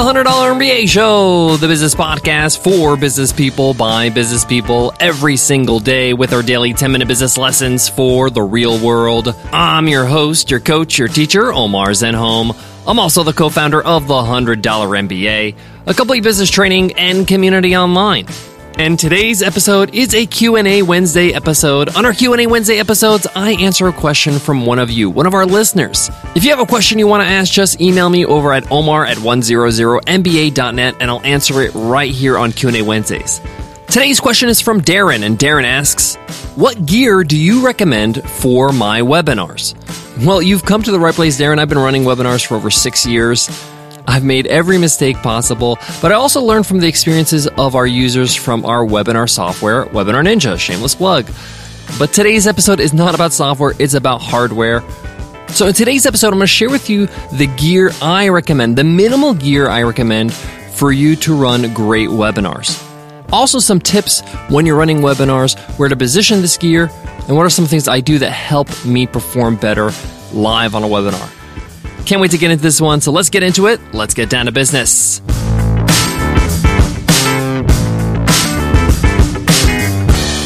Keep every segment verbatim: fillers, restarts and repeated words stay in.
The one hundred dollar M B A Show, the business podcast for business people by business people every single day with our daily ten-minute business lessons for the real world. I'm your host, your coach, your teacher, Omar Zenhom. I'm also the co-founder of The one hundred dollar M B A, a company business training and community online. And today's episode is a Q and A Wednesday episode. On our Q and A Wednesday episodes, I answer a question from one of you, one of our listeners. If you have a question you want to ask, just email me over at omar at one hundred m b a dot net, and I'll answer it right here on Q and A Wednesdays. Today's question is from Darren, and Darren asks, what gear do you recommend for my webinars? Well, you've come to the right place, Darren. I've been running webinars for over six years. I've made every mistake possible, but I also learned from the experiences of our users from our webinar software, Webinar Ninja, shameless plug. But today's episode is not about software, it's about hardware. So in today's episode, I'm going to share with you the gear I recommend, the minimal gear I recommend for you to run great webinars. Also some tips when you're running webinars, where to position this gear, and what are some things I do that help me perform better live on a webinar. Can't wait to get into this one, so let's get into it. Let's get down to business.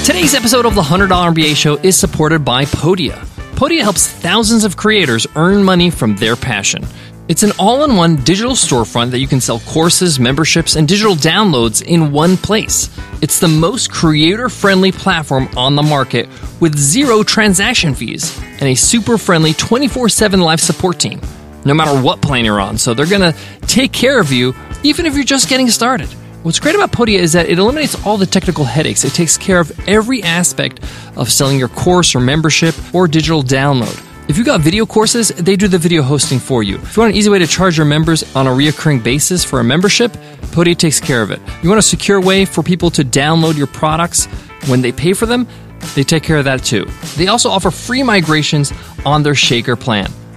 Today's episode of the one hundred dollar M B A Show is supported by Podia. Podia helps thousands of creators earn money from their passion. It's an all-in-one digital storefront that you can sell courses, memberships, and digital downloads in one place. It's the most creator-friendly platform on the market with zero transaction fees and a super-friendly twenty-four seven live support team, no matter what plan you're on. So they're going to take care of you, even if you're just getting started. What's great about Podia is that it eliminates all the technical headaches. It takes care of every aspect of selling your course or membership or digital download. If you got video courses, they do the video hosting for you. If you want an easy way to charge your members on a reoccurring basis for a membership, Podia takes care of it. You want a secure way for people to download your products when they pay for them, they take care of that too. They also offer free migrations on their Shaker plan.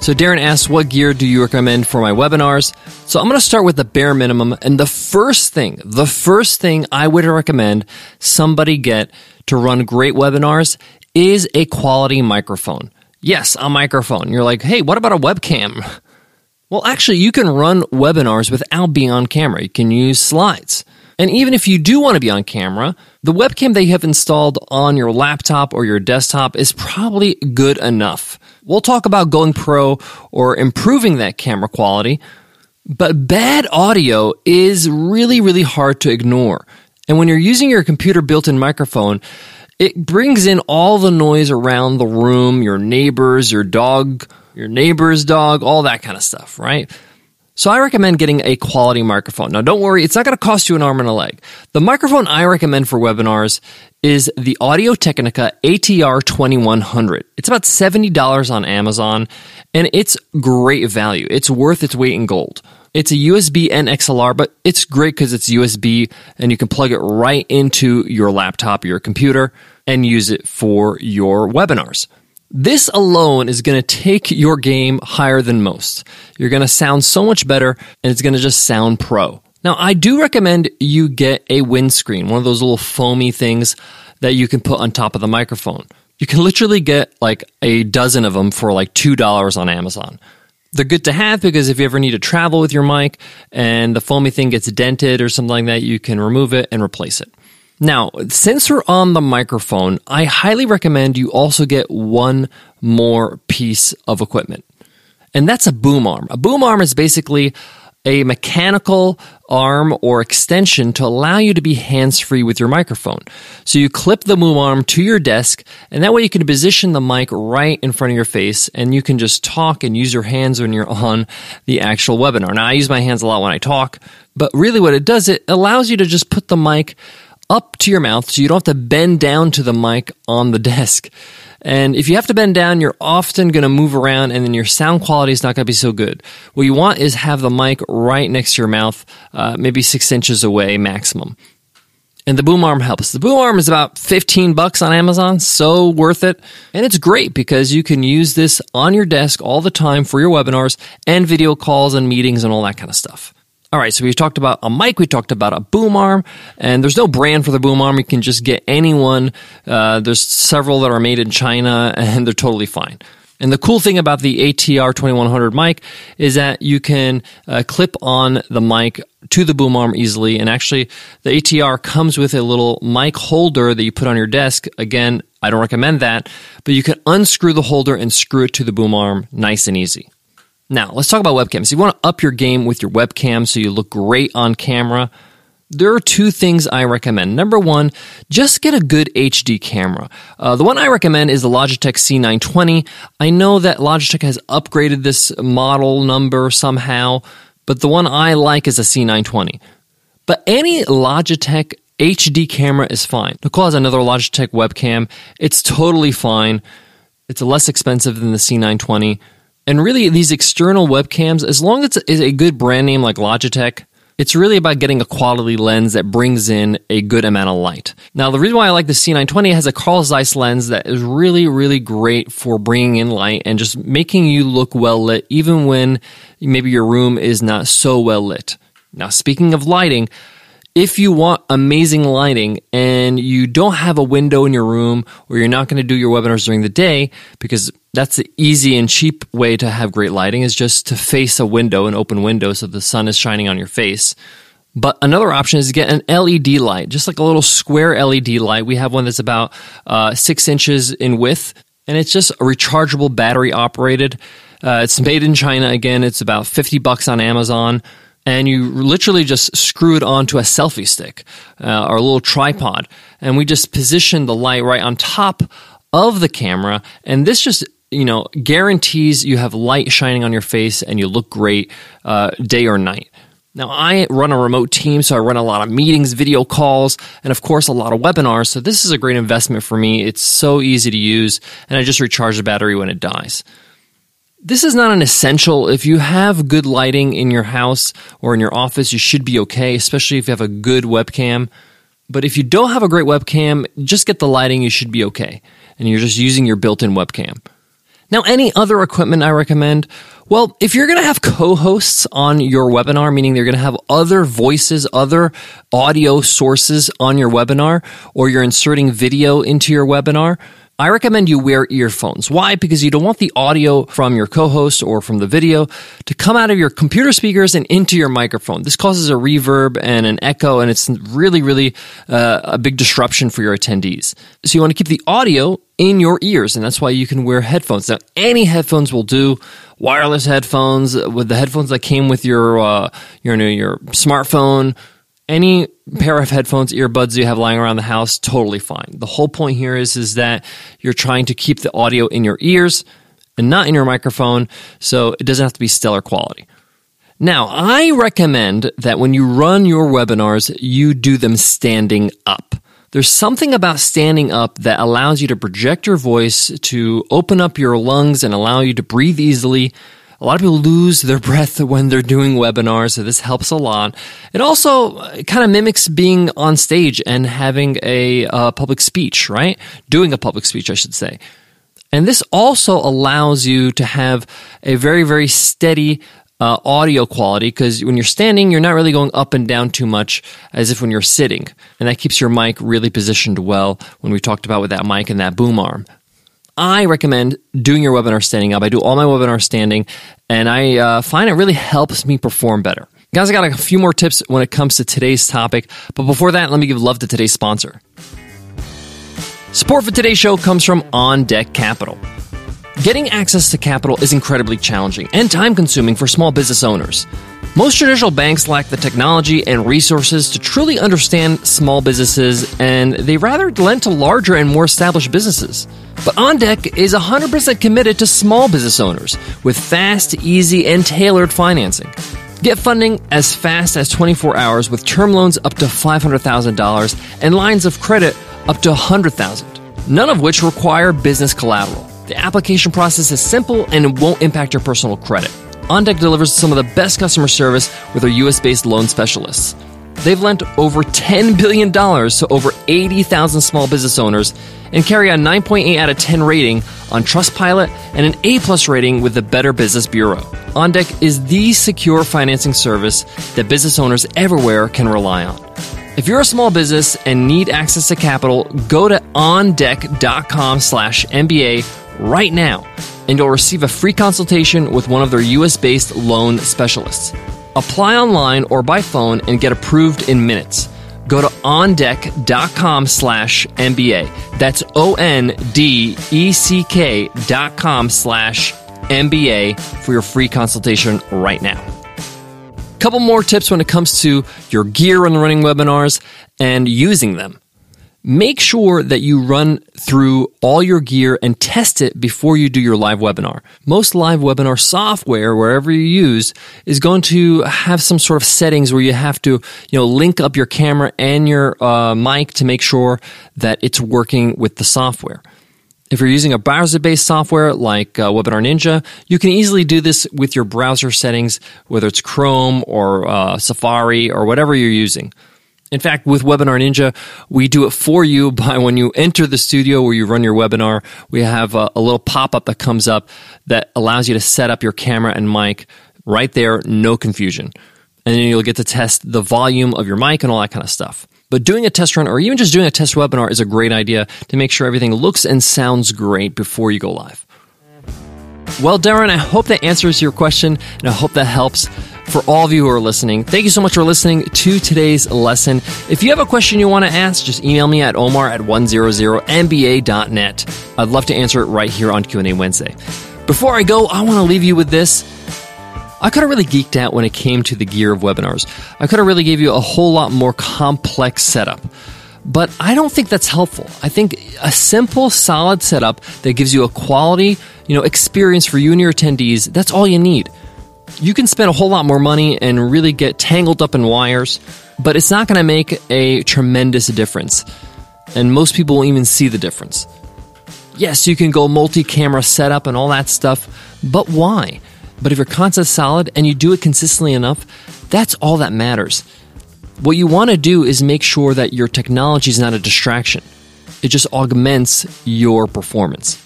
So Darren asks, what gear do you recommend for my webinars? So I'm going to start with the bare minimum. And the first thing, the first thing I would recommend somebody get to run great webinars is a quality microphone. Yes, a microphone. You're like, hey, what about a webcam? Well, actually, you can run webinars without being on camera. You can use slides. And even if you do want to be on camera, the webcam that you have installed on your laptop or your desktop is probably good enough. We'll talk about going pro or improving that camera quality, but bad audio is really, really hard to ignore. And when you're using your computer built-in microphone, it brings in all the noise around the room, your neighbors, your dog, your neighbor's dog, all that kind of stuff, right? So I recommend getting a quality microphone. Now, don't worry, it's not going to cost you an arm and a leg. The microphone I recommend for webinars is the Audio-Technica A T R twenty-one hundred. It's about seventy dollars on Amazon, and it's great value. It's worth its weight in gold. It's a U S B and X L R, but it's great because it's U S B, and you can plug it right into your laptop or your computer and use it for your webinars. This alone is going to take your game higher than most. You're going to sound so much better, and it's going to just sound pro. Now, I do recommend you get a windscreen, one of those little foamy things that you can put on top of the microphone. You can literally get like a dozen of them for like two dollars on Amazon. They're good to have because if you ever need to travel with your mic and the foamy thing gets dented or something like that, you can remove it and replace it. Now, since we're on the microphone, I highly recommend you also get one more piece of equipment, and that's a boom arm. A boom arm is basically a mechanical arm or extension to allow you to be hands-free with your microphone. So you clip the boom arm to your desk, and that way you can position the mic right in front of your face, and you can just talk and use your hands when you're on the actual webinar. Now, I use my hands a lot when I talk, but really what it does, it allows you to just put the mic up to your mouth so you don't have to bend down to the mic on the desk. And if you have to bend down, you're often going to move around and then your sound quality is not going to be so good. What you want is have the mic right next to your mouth, uh, maybe six inches away maximum. And the boom arm helps. The boom arm is about fifteen bucks on Amazon, so worth it. And it's great because you can use this on your desk all the time for your webinars and video calls and meetings and all that kind of stuff. All right, so we talked about a mic, we talked about a boom arm, and there's no brand for the boom arm. You can just get any one. Uh, there's several that are made in China, and they're totally fine. And the cool thing about the A T R twenty-one hundred mic is that you can uh, clip on the mic to the boom arm easily. And actually, the A T R comes with a little mic holder that you put on your desk. Again, I don't recommend that, but you can unscrew the holder and screw it to the boom arm nice and easy. Now, let's talk about webcams. If you want to up your game with your webcam so you look great on camera, there are two things I recommend. Number one, just get a good H D camera. Uh, the one I recommend is the Logitech C nine twenty. I know that Logitech has upgraded this model number somehow, but the one I like is a C nine twenty. But any Logitech H D camera is fine. Nicole has another Logitech webcam. It's totally fine. It's less expensive than the C nine twenty. And really, these external webcams, as long as it's a good brand name like Logitech, it's really about getting a quality lens that brings in a good amount of light. Now, the reason why I like the C nine twenty, it has a Carl Zeiss lens that is really, really great for bringing in light and just making you look well lit, even when maybe your room is not so well lit. Now, speaking of lighting, if you want amazing lighting and you don't have a window in your room or you're not going to do your webinars during the day, because that's the easy and cheap way to have great lighting is just to face a window, an open window, so the sun is shining on your face. But another option is to get an L E D light, just like a little square L E D light. We have one that's about uh, six inches in width, and it's just a rechargeable battery operated. Uh, it's made in China. Again, it's about fifty bucks on Amazon. And you literally just screw it onto a selfie stick uh, or a little tripod. And we just position the light right on top of the camera. And this just, you know, guarantees you have light shining on your face and you look great uh, day or night. Now, I run a remote team, so I run a lot of meetings, video calls, and of course, a lot of webinars. So this is a great investment for me. It's so easy to use. And I just recharge the battery when it dies. This is not an essential. If you have good lighting in your house or in your office, you should be okay, especially if you have a good webcam. But if you don't have a great webcam, just get the lighting, you should be okay. And you're just using your built-in webcam. Now, any other equipment I recommend? Well, if you're going to have co-hosts on your webinar, meaning they're going to have other voices, other audio sources on your webinar, or you're inserting video into your webinar, I recommend you wear earphones. Why? Because you don't want the audio from your co-host or from the video to come out of your computer speakers and into your microphone. This causes a reverb and an echo, and it's really, really uh, a big disruption for your attendees. So you want to keep the audio in your ears, and that's why you can wear headphones. Now, any headphones will do. Wireless headphones, with the headphones that came with your uh, your, your smartphone, any pair of headphones, earbuds you have lying around the house, totally fine. The whole point here is, is that you're trying to keep the audio in your ears and not in your microphone, so it doesn't have to be stellar quality. Now, I recommend that when you run your webinars, you do them standing up. There's something about standing up that allows you to project your voice, to open up your lungs and allow you to breathe easily. A lot of people lose their breath when they're doing webinars, so this helps a lot. It also kind of mimics being on stage and having a uh, public speech, right? Doing a public speech, I should say. And this also allows you to have a very, very steady uh, audio quality, because when you're standing, you're not really going up and down too much as if when you're sitting. And that keeps your mic really positioned well when we talked about with that mic and that boom arm. I recommend doing your webinar standing up. I do all my webinars standing, and I uh, find it really helps me perform better. Guys, I got a few more tips when it comes to today's topic, but before that, let me give love to today's sponsor. Support for today's show comes from OnDeck Capital. Getting access to capital is incredibly challenging and time-consuming for small business owners. Most traditional banks lack the technology and resources to truly understand small businesses, and they rather lend to larger and more established businesses. But OnDeck is one hundred percent committed to small business owners with fast, easy, and tailored financing. Get funding as fast as twenty-four hours with term loans up to five hundred thousand dollars and lines of credit up to one hundred thousand dollars, none of which require business collateral. The application process is simple and it won't impact your personal credit. OnDeck delivers some of the best customer service with our U S based loan specialists. They've lent over ten billion dollars to over eighty thousand small business owners and carry a nine point eight out of ten rating on Trustpilot and an A plus rating with the Better Business Bureau. OnDeck is the secure financing service that business owners everywhere can rely on. If you're a small business and need access to capital, go to ondeck dot com slash M B A right now, and you'll receive a free consultation with one of their U S based loan specialists. Apply online or by phone and get approved in minutes. Go to ondeck dot com slash M B A. That's O-N-D-E-C-K dot com slash MBA for your free consultation right now. Couple more tips when it comes to your gear and running webinars and using them. Make sure that you run through all your gear and test it before you do your live webinar. Most live webinar software, wherever you use, is going to have some sort of settings where you have to, you know, link up your camera and your uh, mic to make sure that it's working with the software. If you're using a browser-based software like uh, Webinar Ninja, you can easily do this with your browser settings, whether it's Chrome or uh, Safari or whatever you're using. In fact, with Webinar Ninja, we do it for you by when you enter the studio where you run your webinar, we have a, a little pop-up that comes up that allows you to set up your camera and mic right there, no confusion. And then you'll get to test the volume of your mic and all that kind of stuff. But doing a test run or even just doing a test webinar is a great idea to make sure everything looks and sounds great before you go live. Well, Darren, I hope that answers your question, and I hope that helps for all of you who are listening. Thank you so much for listening to today's lesson. If you have a question you want to ask, just email me at omar at one hundred m b a dot net. I'd love to answer it right here on Q and A Wednesday. Before I go, I want to leave you with this. I could have really geeked out when it came to the gear of webinars. I could have really gave you a whole lot more complex setup. But I don't think that's helpful. I think a simple, solid setup that gives you a quality, you know, experience for you and your attendees, that's all you need. You can spend a whole lot more money and really get tangled up in wires, but it's not going to make a tremendous difference. And most people won't even see the difference. Yes, you can go multi-camera setup and all that stuff, but why? But if your content's solid and you do it consistently enough, that's all that matters. What you want to do is make sure that your technology is not a distraction. It just augments your performance.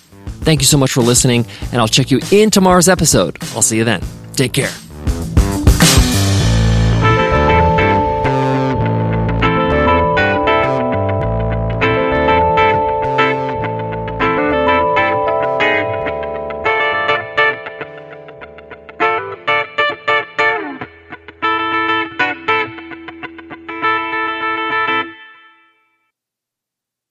Thank you so much for listening, and I'll check you in tomorrow's episode. I'll see you then. Take care.